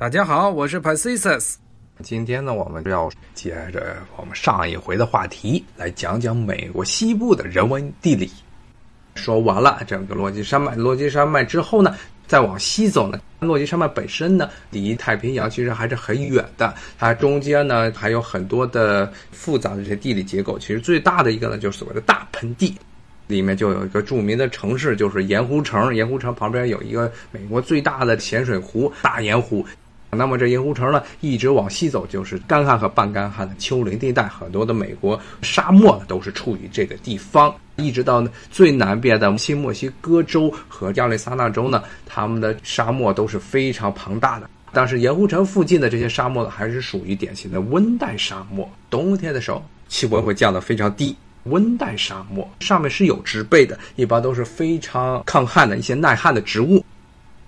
大家好，我是 Pacesis。 今天呢，我们要接着我们上一回的话题来讲讲美国西部的人文地理。说完了整个落基山脉之后呢，再往西走呢，落基山脉本身呢离太平洋其实还是很远的，它中间呢还有很多的复杂的这些地理结构。其实最大的一个呢，就是所谓的大盆地，里面就有一个著名的城市，就是盐湖城。盐湖城旁边有一个美国最大的咸水湖大盐湖。那么这盐湖城呢，一直往西走就是干旱和半干旱的丘陵地带，很多的美国沙漠都是处于这个地方，一直到最南边的新墨西哥州和亚利桑那州呢，他们的沙漠都是非常庞大的。但是盐湖城附近的这些沙漠呢，还是属于典型的温带沙漠，冬天的时候气温会降得非常低。温带沙漠上面是有植被的，一般都是非常抗旱的一些耐旱的植物。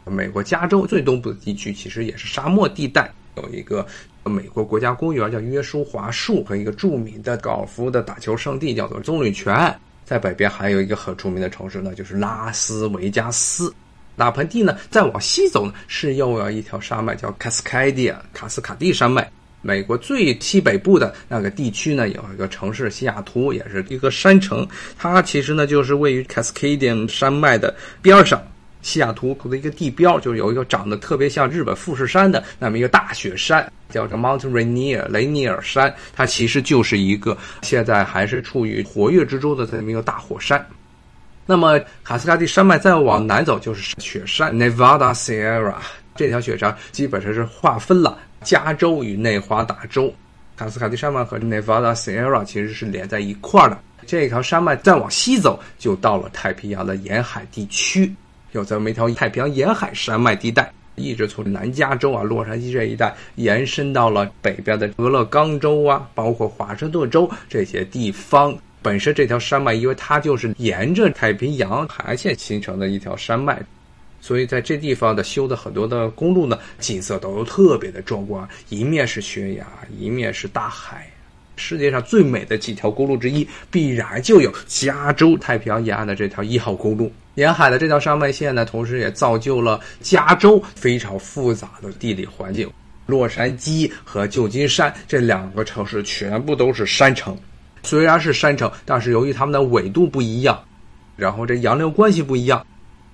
美国加州最东部的地区其实也是沙漠地带，有一个美国国家公园叫约书华树，和一个著名的高尔夫的打球圣地叫做棕榈泉。在北边还有一个很著名的城市呢，就是拉斯维加斯。大盆地呢，再往西走呢，是又有一条山脉叫 Cascadia 卡斯卡蒂山脉。美国最西北部的那个地区呢，有一个城市西雅图，也是一个山城，它其实呢就是位于 Cascadia 山脉的边上。西雅图的一个地标就是有一个长得特别像日本富士山的那么一个大雪山，叫做 Mount Rainier 雷尼尔山，它其实就是一个现在还是处于活跃之中的这么一个大火山。那么卡斯卡蒂山脉再往南走就是雪山 Nevada Sierra， 这条雪山基本上是划分了加州与内华达州。卡斯卡蒂山脉和 Nevada Sierra 其实是连在一块的，这条山脉再往西走就到了太平洋的沿海地区，有这么一条太平洋沿海山脉地带，一直从南加州啊洛杉矶这一带延伸到了北边的俄勒冈州啊，包括华盛顿州这些地方。本身这条山脉因为它就是沿着太平洋海岸线形成的一条山脉，所以在这地方的修的很多的公路呢，景色都特别的壮观，一面是悬崖，一面是大海。世界上最美的几条公路之一，必然就有加州太平洋沿岸的这条1号公路。沿海的这条山脉线呢，同时也造就了加州非常复杂的地理环境。洛杉矶和旧金山这两个城市全部都是山城，虽然是山城，但是由于它们的纬度不一样，然后这洋流关系不一样，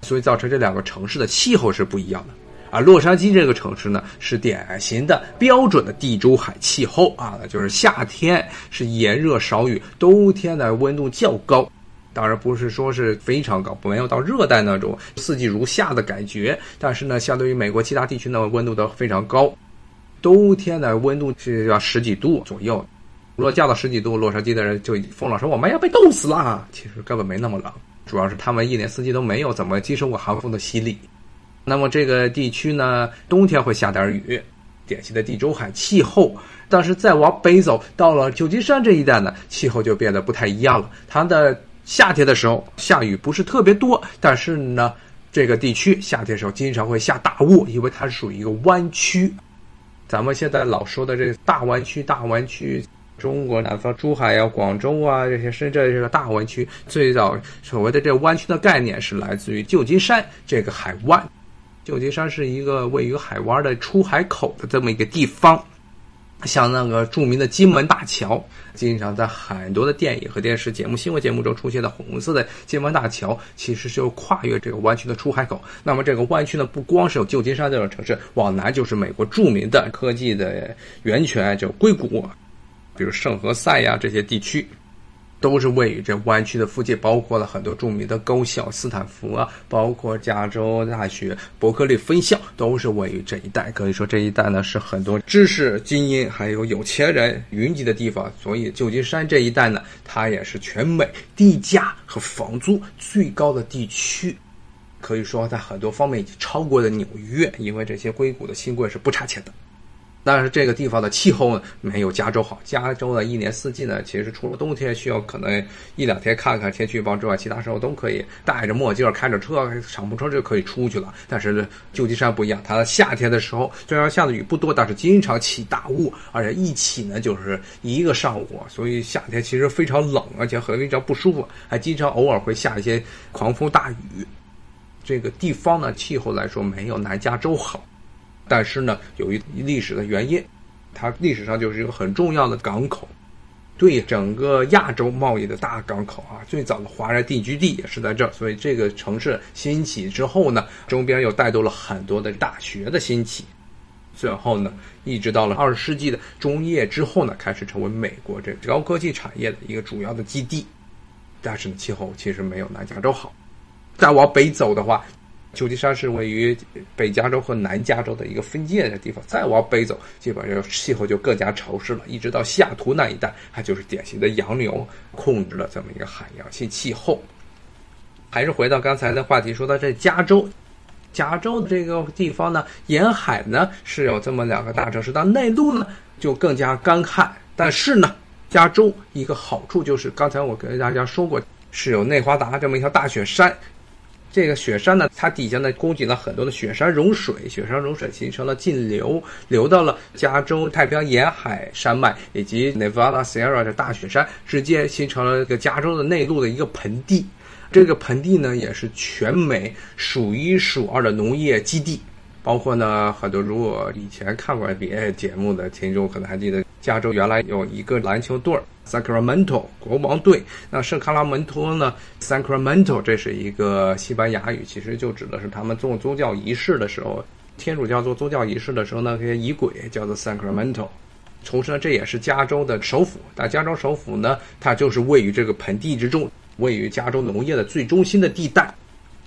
所以造成这两个城市的气候是不一样的。而洛杉矶这个城市呢，是典型的标准的地中海气候啊，就是夏天是炎热少雨，冬天的温度较高。当然不是说是非常高，没有到热带那种四季如夏的感觉，但是呢，相对于美国其他地区呢，温度都非常高。冬天的温度是要十几度左右，如果降到十几度，洛杉矶的人就疯了，说我们要被冻死了。其实根本没那么冷，主要是他们一年四季都没有怎么接受过寒风的洗礼。那么这个地区呢，冬天会下点雨，典型的地中海气候。但是再往北走，到了旧金山这一带呢，气候就变得不太一样了。它的夏天的时候下雨不是特别多，但是呢这个地区夏天的时候经常会下大雾，因为它属于一个湾区。咱们现在老说的这大湾区，中国南方珠海啊、广州啊这些深圳这个大湾区，最早所谓的这湾区的概念是来自于旧金山这个海湾。旧金山是一个位于海湾的出海口的这么一个地方，像那个著名的金门大桥，经常在很多的电影和电视节目、新闻节目中出现的红色的金门大桥，其实是跨越这个湾区的出海口。那么这个湾区呢，不光是有旧金山这种城市，往南就是美国著名的科技的源泉，就硅谷，比如圣何塞呀这些地区，都是位于这湾区的附近，包括了很多著名的高校，斯坦福啊，包括加州大学伯克利分校，都是位于这一带。可以说这一带呢，是很多知识精英还有有钱人云集的地方。所以旧金山这一带呢，它也是全美地价和房租最高的地区，可以说在很多方面已经超过了纽约，因为这些硅谷的新贵是不差钱的。但是这个地方的气候呢，没有加州好。加州呢，一年四季呢，其实除了冬天需要可能一两天看看天气预报之外，其他时候都可以戴着墨镜、开着车、敞篷车就可以出去了。但是旧金山不一样，它夏天的时候虽然下的雨不多，但是经常起大雾，而且一起呢就是一个上午，所以夏天其实非常冷，而且非常不舒服，还经常偶尔会下一些狂风大雨。这个地方呢，气候来说没有南加州好。但是呢，由于历史的原因，它历史上就是一个很重要的港口，对整个亚洲贸易的大港口啊。最早的华人定居地也是在这儿，所以这个城市兴起之后呢，周边又带动了很多的大学的兴起。最后呢，一直到了20世纪的中叶之后呢，开始成为美国这高科技产业的一个主要的基地。但是呢，气候其实没有南加州好。再往北走的话，旧金山是位于北加州和南加州的一个分界的地方。再往北走，基本上气候就更加潮湿了，一直到西雅图那一带，它就是典型的洋流控制了这么一个海洋性气候。还是回到刚才的话题，说到这加州。加州这个地方呢，沿海呢是有这么两个大城市，但内陆呢就更加干旱。但是呢，加州一个好处就是，刚才我跟大家说过，是有内华达这么一条大雪山。这个雪山呢，它底下呢供给了很多的雪山融水，雪山融水形成了径流，流到了加州太平洋沿海山脉以及 Nevada Sierra 的大雪山，直接形成了一个加州的内陆的一个盆地。这个盆地呢，也是全美数一数二的农业基地，包括呢很多如果以前看过 NBA 节目的听众可能还记得，加州原来有一个篮球队 Sacramento 国王队，那圣卡拉门托呢 Sacramento 这是一个西班牙语，其实就指的是他们做宗教仪式的时候，天主教做宗教仪式的时候呢，这些仪轨叫做 Sacramento。同时呢，这也是加州的首府，但加州首府呢，它就是位于这个盆地之中，位于加州农业的最中心的地带。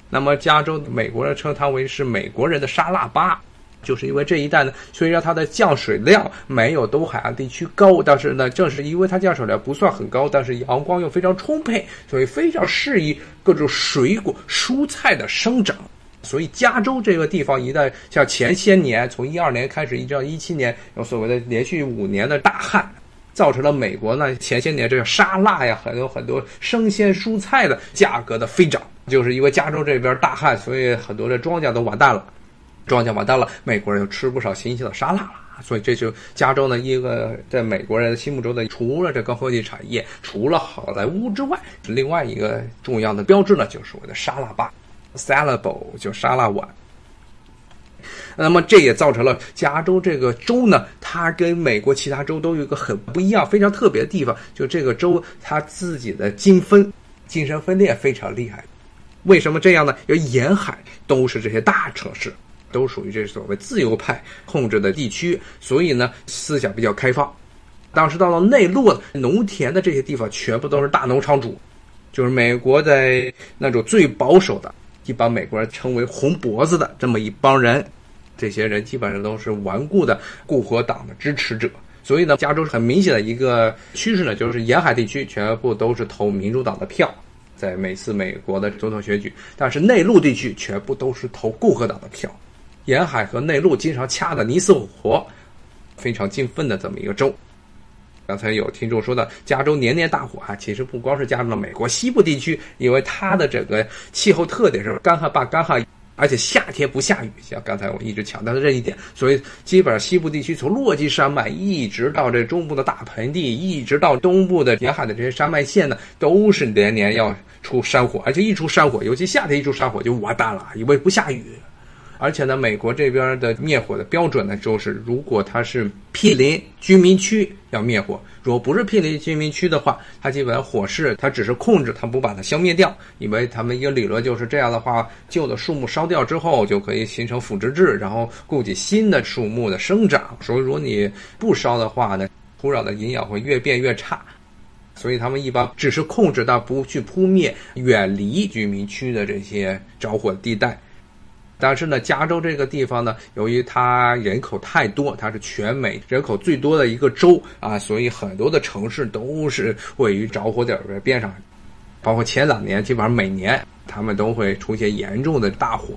那么加州美国人称它为是美国人的沙拉巴，就是因为这一带呢，虽然它的降水量没有东海岸地区高，但是呢，正是因为它降水量不算很高，但是阳光又非常充沛，所以非常适宜各种水果蔬菜的生长。所以加州这个地方一旦像前些年，从12年开始一直到17年，有所谓的连续5年的大旱，造成了美国呢前些年这个沙拉呀，很多生鲜蔬菜的价格的飞涨，就是因为加州这边大旱，所以很多的庄稼都完蛋了，美国人就吃不少新鲜的沙拉了。所以这就加州呢一个在美国人心目中的除了这高科技产业，除了好莱坞之外，另外一个重要的标志呢，就是我的沙拉吧 salad bowl 就沙拉碗。那么这也造成了加州这个州呢，它跟美国其他州都有一个很不一样非常特别的地方，就这个州它自己的精神分裂非常厉害。为什么这样呢？因为沿海都是这些大城市，都属于这所谓自由派控制的地区，所以呢思想比较开放。当时到了内陆农田的这些地方全部都是大农场主，就是美国在那种最保守的，一般美国人称为红脖子的这么一帮人，这些人基本上都是顽固的共和党的支持者。所以呢，加州很明显的一个趋势呢，就是沿海地区全部都是投民主党的票，在每次美国的总统选举，但是内陆地区全部都是投共和党的票，沿海和内陆经常掐得你死我活，非常兴奋的这么一个州。刚才有听众说的加州年年大火啊，其实不光是加州，美国西部地区，因为它的整个气候特点是干旱吧干旱，而且夏天不下雨，像刚才我一直强调的这一点，所以基本上西部地区从落基山脉一直到这中部的大盆地，一直到东部的沿海的这些山脉线呢，都是连年要出山火，而且一出山火，尤其夏天一出山火就完蛋了，因为不下雨。而且呢，美国这边的灭火的标准呢，就是如果它是毗邻居民区要灭火，如果不是毗邻居民区的话，它基本上火势它只是控制，它不把它消灭掉，因为他们一个理论就是这样的话，旧的树木烧掉之后就可以形成腐殖质，然后供给新的树木的生长，所以如果你不烧的话呢，土壤的营养会越变越差。所以他们一般只是控制，但不去扑灭，远离居民区的这些着火地带。但是呢，加州这个地方呢，由于它人口太多，它是全美人口最多的一个州啊，所以很多的城市都是位于着火点的边上，包括前2年基本上每年他们都会出现严重的大火。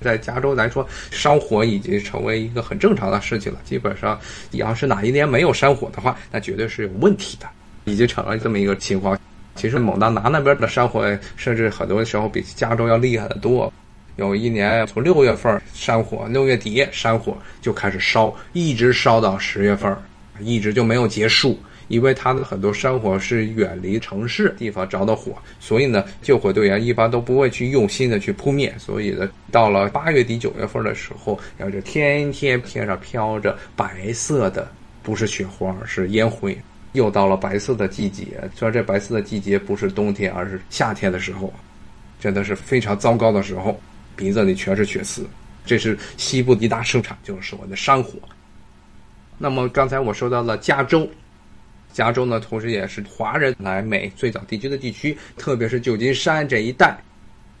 在加州来说，山火已经成为一个很正常的事情了，基本上要是哪一年没有山火的话，那绝对是有问题的，已经成了这么一个情况。其实蒙大拿那边的山火甚至很多时候比加州要厉害得多。有一年从6月份山火，6月底山火就开始烧，一直烧到10月份，一直就没有结束，因为他的很多生活是远离城市地方着的火，所以呢救火队员一般都不会去用心的去扑灭，所以呢到了8月底9月份的时候，然后就天上飘着白色的，不是雪花，是烟灰。又到了白色的季节，虽然这白色的季节不是冬天，而是夏天的时候，真的是非常糟糕的时候，鼻子里全是血丝。这是西部一大盛产，就是我的山火。那么刚才我说到了加州，加州呢同时也是华人来美最早定居的地区，特别是旧金山这一带。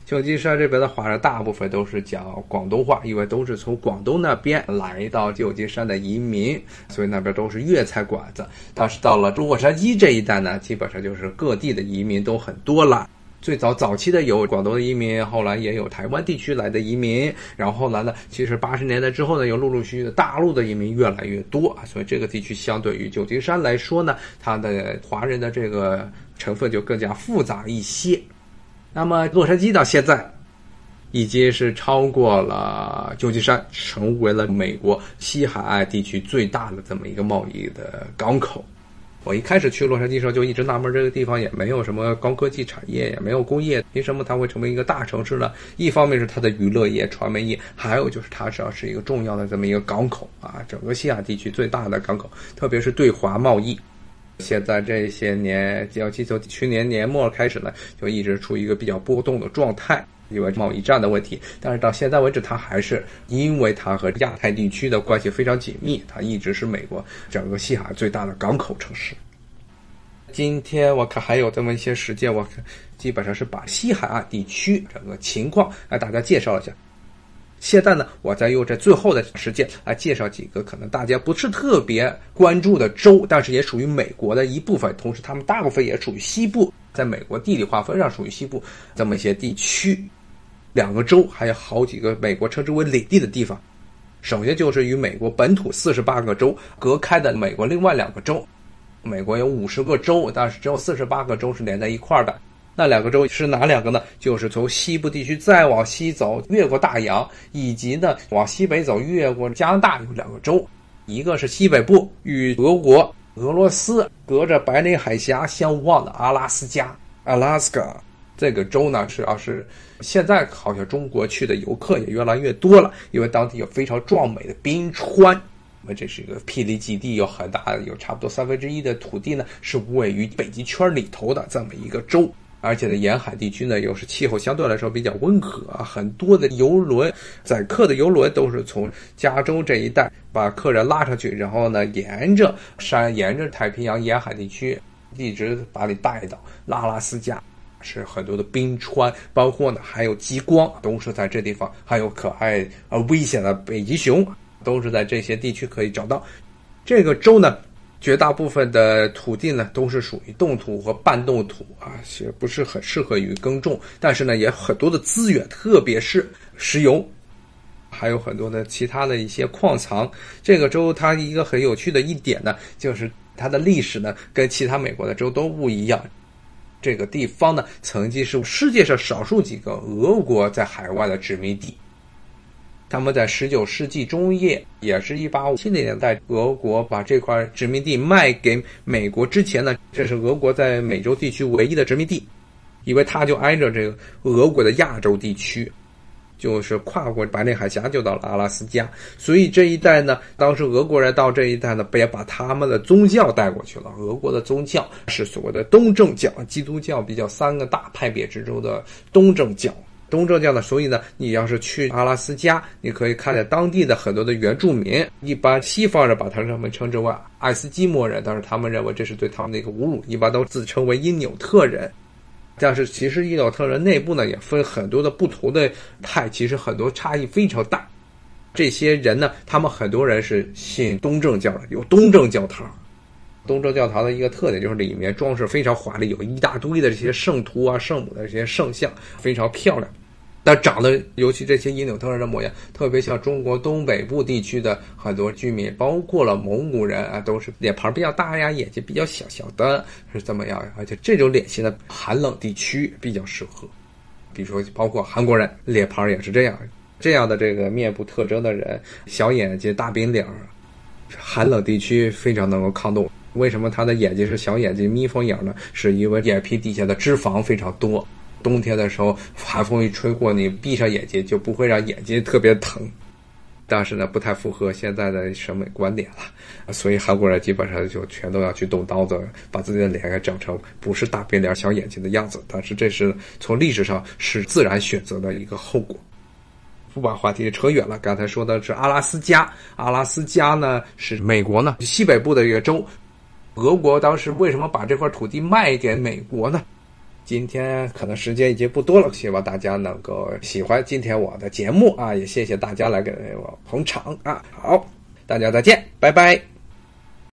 旧金山这边的华人大部分都是讲广东话，因为都是从广东那边来到旧金山的移民，所以那边都是粤菜馆子。但是到了洛杉矶这一带呢，基本上就是各地的移民都很多了。最早期的有广东的移民，后来也有台湾地区来的移民，然后后来呢，其实80年代之后呢，有陆陆续续的大陆的移民越来越多，所以这个地区相对于旧金山来说呢，它的华人的这个成分就更加复杂一些。那么洛杉矶到现在已经是超过了旧金山，成为了美国西海岸地区最大的这么一个贸易的港口。我一开始去洛杉矶的时候就一直纳闷，这个地方也没有什么高科技产业，也没有工业，为什么它会成为一个大城市呢？一方面是它的娱乐业、传媒业，还有就是它是一个重要的这么一个港口啊，整个西海岸地区最大的港口，特别是对华贸易。现在这些年，尤其从去年年末开始呢，就一直处于一个比较波动的状态，因为贸易战的问题。但是到现在为止，它还是因为它和亚太地区的关系非常紧密，它一直是美国整个西海岸最大的港口城市。今天我看还有这么一些时间，我基本上是把西海岸地区整个情况来大家介绍一下。现在呢，我再用这最后的时间来介绍几个可能大家不是特别关注的州，但是也属于美国的一部分，同时他们大部分也属于西部，在美国地理划分上属于西部这么一些地区。2个州还有好几个美国称之为领地的地方。首先就是与美国本土48个州隔开的美国另外2个州。美国有50个州，但是只有48个州是连在一块的。那2个州是哪2个呢？就是从西部地区再往西走越过大洋，以及呢往西北走越过加拿大，有2个州。一个是西北部与德国、俄罗斯隔着白令海峡相望的阿拉斯加 Alaska， 这个州呢是现在好像中国去的游客也越来越多了，因为当地有非常壮美的冰川。那么这是一个霹雳基地，有很大，有差不多1/3的土地呢是位于北极圈里头的这么一个州。而且的沿海地区呢，又是气候相对来说比较温和啊，很多的游轮载客的游轮都是从加州这一带把客人拉上去，然后呢沿着山，沿着太平洋沿海地区一直把你带到阿拉斯加，是很多的冰川，包括呢还有极光都是在这地方，还有可爱而危险的北极熊都是在这些地区可以找到。这个州呢绝大部分的土地呢都是属于冻土和半冻土啊，也不是很适合于耕种，但是呢也很多的资源，特别是石油，还有很多的其他的一些矿藏。这个州它一个很有趣的一点呢，就是它的历史呢跟其他美国的州都不一样。这个地方呢曾经是世界上少数几个俄国在海外的殖民地。他们在19世纪中叶，也是1850年代，俄国把这块殖民地卖给美国之前呢，这是俄国在美洲地区唯一的殖民地，因为它就挨着这个俄国的亚洲地区，就是跨过白令海峡就到了阿拉斯加，所以这一带呢，当时俄国人到这一带呢，也把他们的宗教带过去了。俄国的宗教是所谓的东正教、基督教比较三个大派别之中的东正教。东正教呢，所以呢你要是去阿拉斯加，你可以看见当地的很多的原住民，一般西方人把他们称之为爱斯基摩人，但是他们认为这是对他们的一个侮辱，一般都自称为因纽特人。但是其实因纽特人内部呢也分很多的不同的派，其实很多差异非常大。这些人呢，他们很多人是信东正教的，有东正教堂。东正教堂的一个特点就是里面装饰非常华丽，有一大堆的这些圣徒啊、圣母的这些圣像，非常漂亮。但长得，尤其这些因纽特人的模样，特别像中国东北部地区的很多居民，包括了蒙古人啊，都是脸盘比较大呀，眼睛比较小小的，是这么样。而且这种脸型的寒冷地区比较适合，比如说包括韩国人，脸盘也是这样，这样的这个面部特征的人，小眼睛、大饼脸，寒冷地区非常能够抗冻。为什么它的眼睛是小眼睛蜜蜂眼呢？是因为眼皮底下的脂肪非常多，冬天的时候寒风一吹过，你闭上眼睛就不会让眼睛特别疼。但是呢，不太符合现在的审美观点了，所以韩国人基本上就全都要去动刀子，把自己的脸给整成不是大鼻梁小眼睛的样子。但是这是从历史上是自然选择的一个后果。不把话题扯远了，刚才说的是阿拉斯加。阿拉斯加呢是美国呢西北部的一个州。俄国当时为什么把这块土地卖给美国呢？今天可能时间已经不多了，希望大家能够喜欢今天我的节目啊，也谢谢大家来给我捧场啊。好，大家再见，拜拜。